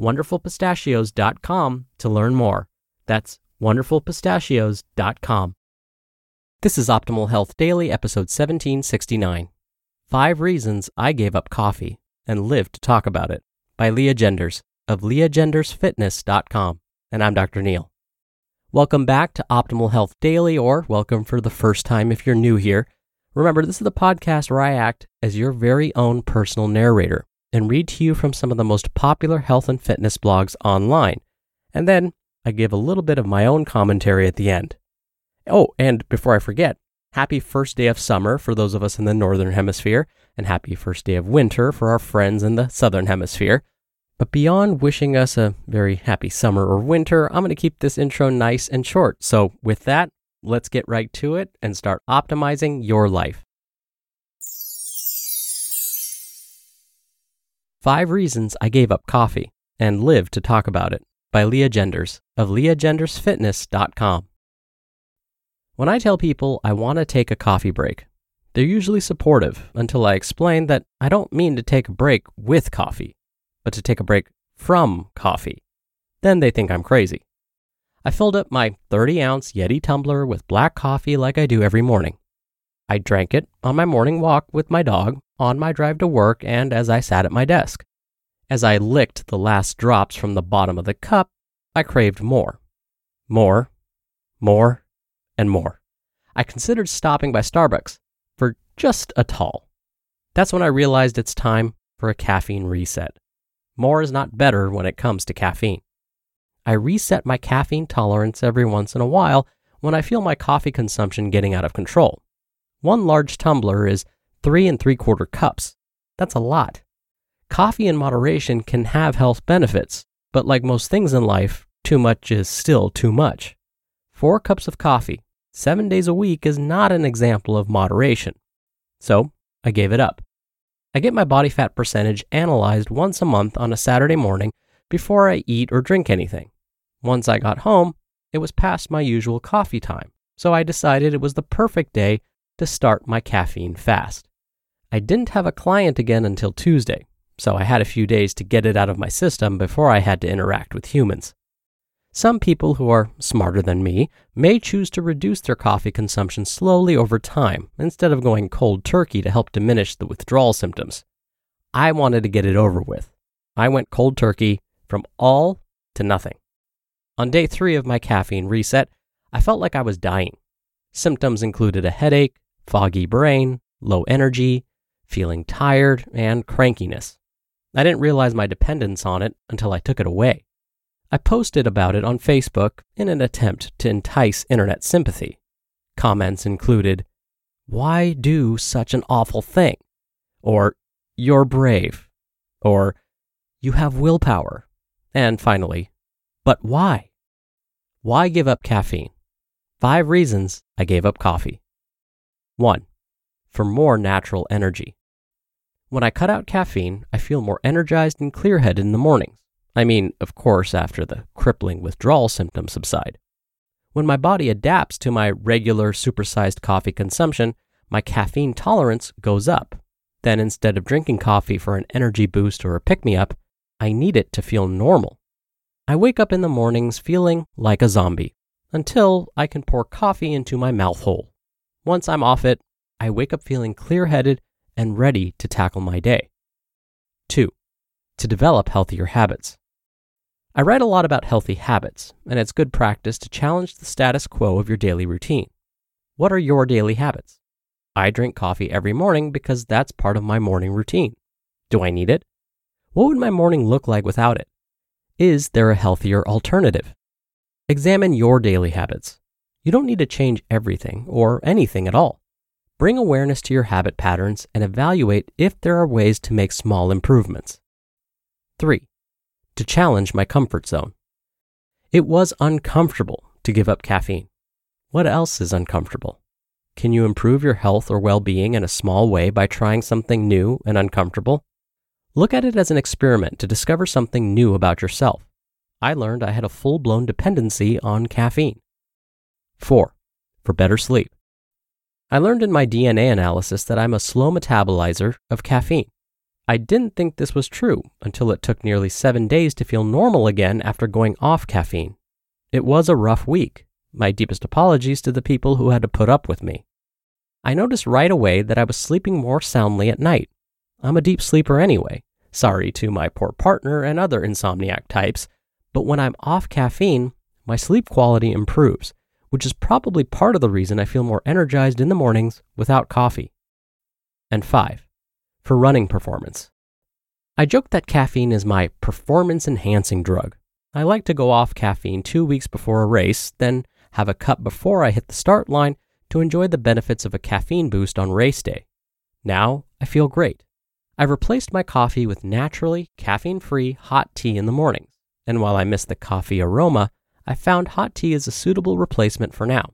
wonderfulpistachios.com to learn more. That's wonderfulpistachios.com. This is Optimal Health Daily, episode 1769. 5 Reasons I Gave Up Coffee and Lived to Talk About It by Lea Genders of leagendersfitness.com. And I'm Dr. Neil. Welcome back to Optimal Health Daily, or welcome for the first time if you're new here. Remember, this is the podcast where I act as your very own personal narrator and read to you from some of the most popular health and fitness blogs online. And then I give a little bit of my own commentary at the end. Oh, and before I forget, happy first day of summer for those of us in the Northern Hemisphere, and happy first day of winter for our friends in the Southern Hemisphere. But beyond wishing us a very happy summer or winter, I'm going to keep this intro nice and short. So with that, let's get right to it and start optimizing your life. 5 Reasons I Gave Up Coffee and Lived to Talk About It by Lea Genders of leagendersfitness.com. When I tell people I want to take a coffee break, they're usually supportive until I explain that I don't mean to take a break with coffee, but to take a break from coffee. Then they think I'm crazy. I filled up my 30-ounce Yeti tumbler with black coffee like I do every morning. I drank it on my morning walk with my dog, on my drive to work, and as I sat at my desk. As I licked the last drops from the bottom of the cup, I craved more. More, more, and more. I considered stopping by Starbucks for just a tall. That's when I realized it's time for a caffeine reset. More is not better when it comes to caffeine. I reset my caffeine tolerance every once in a while when I feel my coffee consumption getting out of control. One large tumbler is 3 3/4 cups. That's a lot. Coffee in moderation can have health benefits, but like most things in life, too much is still too much. 4 cups of coffee, 7 days a week is not an example of moderation. So I gave it up. I get my body fat percentage analyzed once a month on a Saturday morning before I eat or drink anything. Once I got home, it was past my usual coffee time, so I decided it was the perfect day to start my caffeine fast. I didn't have a client again until Tuesday, so I had a few days to get it out of my system before I had to interact with humans. Some people who are smarter than me may choose to reduce their coffee consumption slowly over time instead of going cold turkey to help diminish the withdrawal symptoms. I wanted to get it over with. I went cold turkey from all to nothing. On day 3 of my caffeine reset, I felt like I was dying. Symptoms included a headache, foggy brain, low energy, feeling tired, and crankiness. I didn't realize my dependence on it until I took it away. I posted about it on Facebook in an attempt to entice internet sympathy. Comments included, "Why do such an awful thing?" or "You're brave," or "You have willpower." And finally, "But why?" Why give up caffeine? 5 reasons I gave up coffee. 1. For more natural energy. When I cut out caffeine, I feel more energized and clear-headed in the mornings. I mean, of course, after the crippling withdrawal symptoms subside. When my body adapts to my regular supersized coffee consumption, my caffeine tolerance goes up. Then instead of drinking coffee for an energy boost or a pick-me-up, I need it to feel normal. I wake up in the mornings feeling like a zombie until I can pour coffee into my mouth hole. Once I'm off it, I wake up feeling clear-headed and ready to tackle my day. 2. To develop healthier habits. I write a lot about healthy habits, and it's good practice to challenge the status quo of your daily routine. What are your daily habits? I drink coffee every morning because that's part of my morning routine. Do I need it? What would my morning look like without it? Is there a healthier alternative? Examine your daily habits. You don't need to change everything or anything at all. Bring awareness to your habit patterns and evaluate if there are ways to make small improvements. 3. To challenge my comfort zone. It was uncomfortable to give up caffeine. What else is uncomfortable? Can you improve your health or well-being in a small way by trying something new and uncomfortable? Look at it as an experiment to discover something new about yourself. I learned I had a full-blown dependency on caffeine. 4. For better sleep. I learned in my DNA analysis that I'm a slow metabolizer of caffeine. I didn't think this was true until it took nearly 7 days to feel normal again after going off caffeine. It was a rough week. My deepest apologies to the people who had to put up with me. I noticed right away that I was sleeping more soundly at night. I'm a deep sleeper anyway. Sorry to my poor partner and other insomniac types, but when I'm off caffeine, my sleep quality improves, which is probably part of the reason I feel more energized in the mornings without coffee. And 5, for running performance. I joke that caffeine is my performance-enhancing drug. I like to go off caffeine 2 weeks before a race, then have a cup before I hit the start line to enjoy the benefits of a caffeine boost on race day. Now I feel great. I've replaced my coffee with naturally caffeine-free hot tea in the mornings, and while I miss the coffee aroma, I found hot tea is a suitable replacement for now.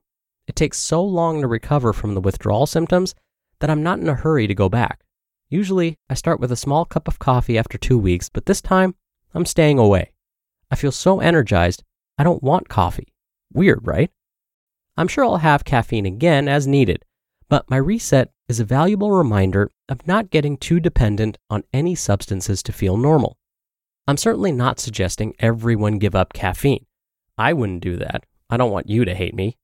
It takes so long to recover from the withdrawal symptoms that I'm not in a hurry to go back. Usually, I start with a small cup of coffee after 2 weeks, but this time, I'm staying away. I feel so energized, I don't want coffee. Weird, right? I'm sure I'll have caffeine again as needed, but my reset is a valuable reminder of not getting too dependent on any substances to feel normal. I'm certainly not suggesting everyone give up caffeine. I wouldn't do that. I don't want you to hate me.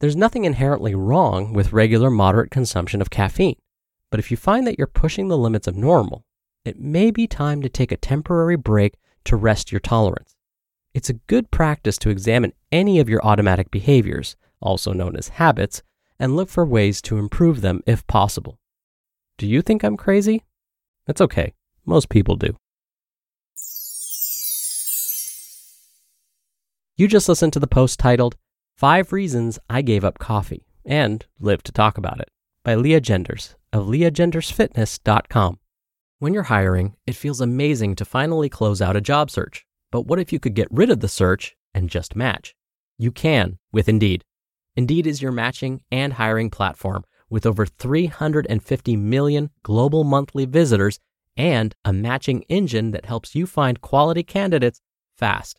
There's nothing inherently wrong with regular moderate consumption of caffeine, but if you find that you're pushing the limits of normal, it may be time to take a temporary break to rest your tolerance. It's a good practice to examine any of your automatic behaviors, also known as habits, and look for ways to improve them if possible. Do you think I'm crazy? That's okay. Most people do. You just listened to the post titled, 5 Reasons I Gave Up Coffee and Lived to Talk About It by Lea Genders of leagendersfitness.com. When you're hiring, it feels amazing to finally close out a job search. But what if you could get rid of the search and just match? You can with Indeed. Indeed is your matching and hiring platform with over 350 million global monthly visitors and a matching engine that helps you find quality candidates fast.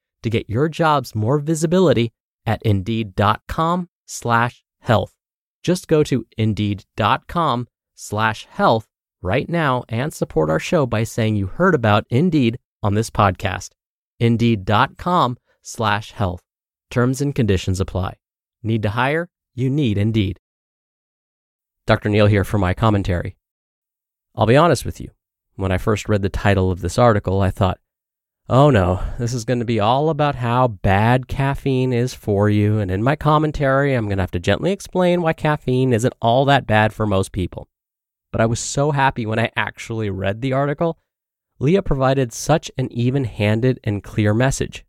to get your jobs more visibility at Indeed.com/health. Just go to Indeed.com/health right now and support our show by saying you heard about Indeed on this podcast. Indeed.com/health. Terms and conditions apply. Need to hire? You need Indeed. Dr. Neil here for my commentary. I'll be honest with you. When I first read the title of this article, I thought, oh no, this is going to be all about how bad caffeine is for you. And in my commentary, I'm going to have to gently explain why caffeine isn't all that bad for most people. But I was so happy when I actually read the article. Lea provided such an even-handed and clear message.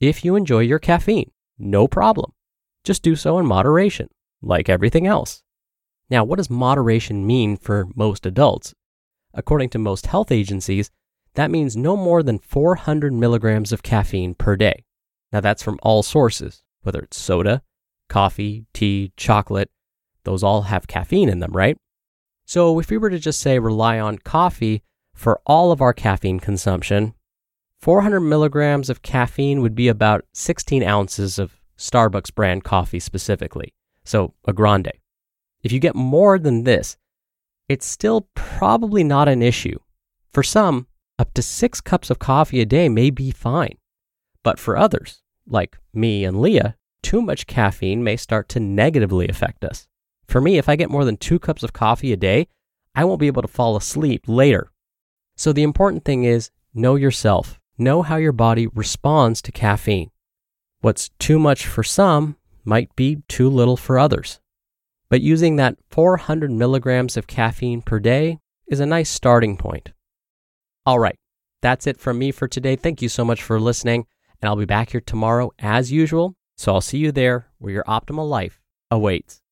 If you enjoy your caffeine, no problem. Just do so in moderation, like everything else. Now, what does moderation mean for most adults? According to most health agencies, that means no more than 400 milligrams of caffeine per day. Now, that's from all sources, whether it's soda, coffee, tea, chocolate. Those all have caffeine in them, right? So if we were to just say rely on coffee for all of our caffeine consumption, 400 milligrams of caffeine would be about 16 ounces of Starbucks brand coffee specifically, so a grande. If you get more than this, it's still probably not an issue. For some, up to 6 cups of coffee a day may be fine. But for others, like me and Leah, too much caffeine may start to negatively affect us. For me, if I get more than 2 cups of coffee a day, I won't be able to fall asleep later. So the important thing is, know yourself. Know how your body responds to caffeine. What's too much for some might be too little for others. But using that 400 milligrams of caffeine per day is a nice starting point. All right, that's it from me for today. Thank you so much for listening, and I'll be back here tomorrow as usual. So I'll see you there where your optimal life awaits.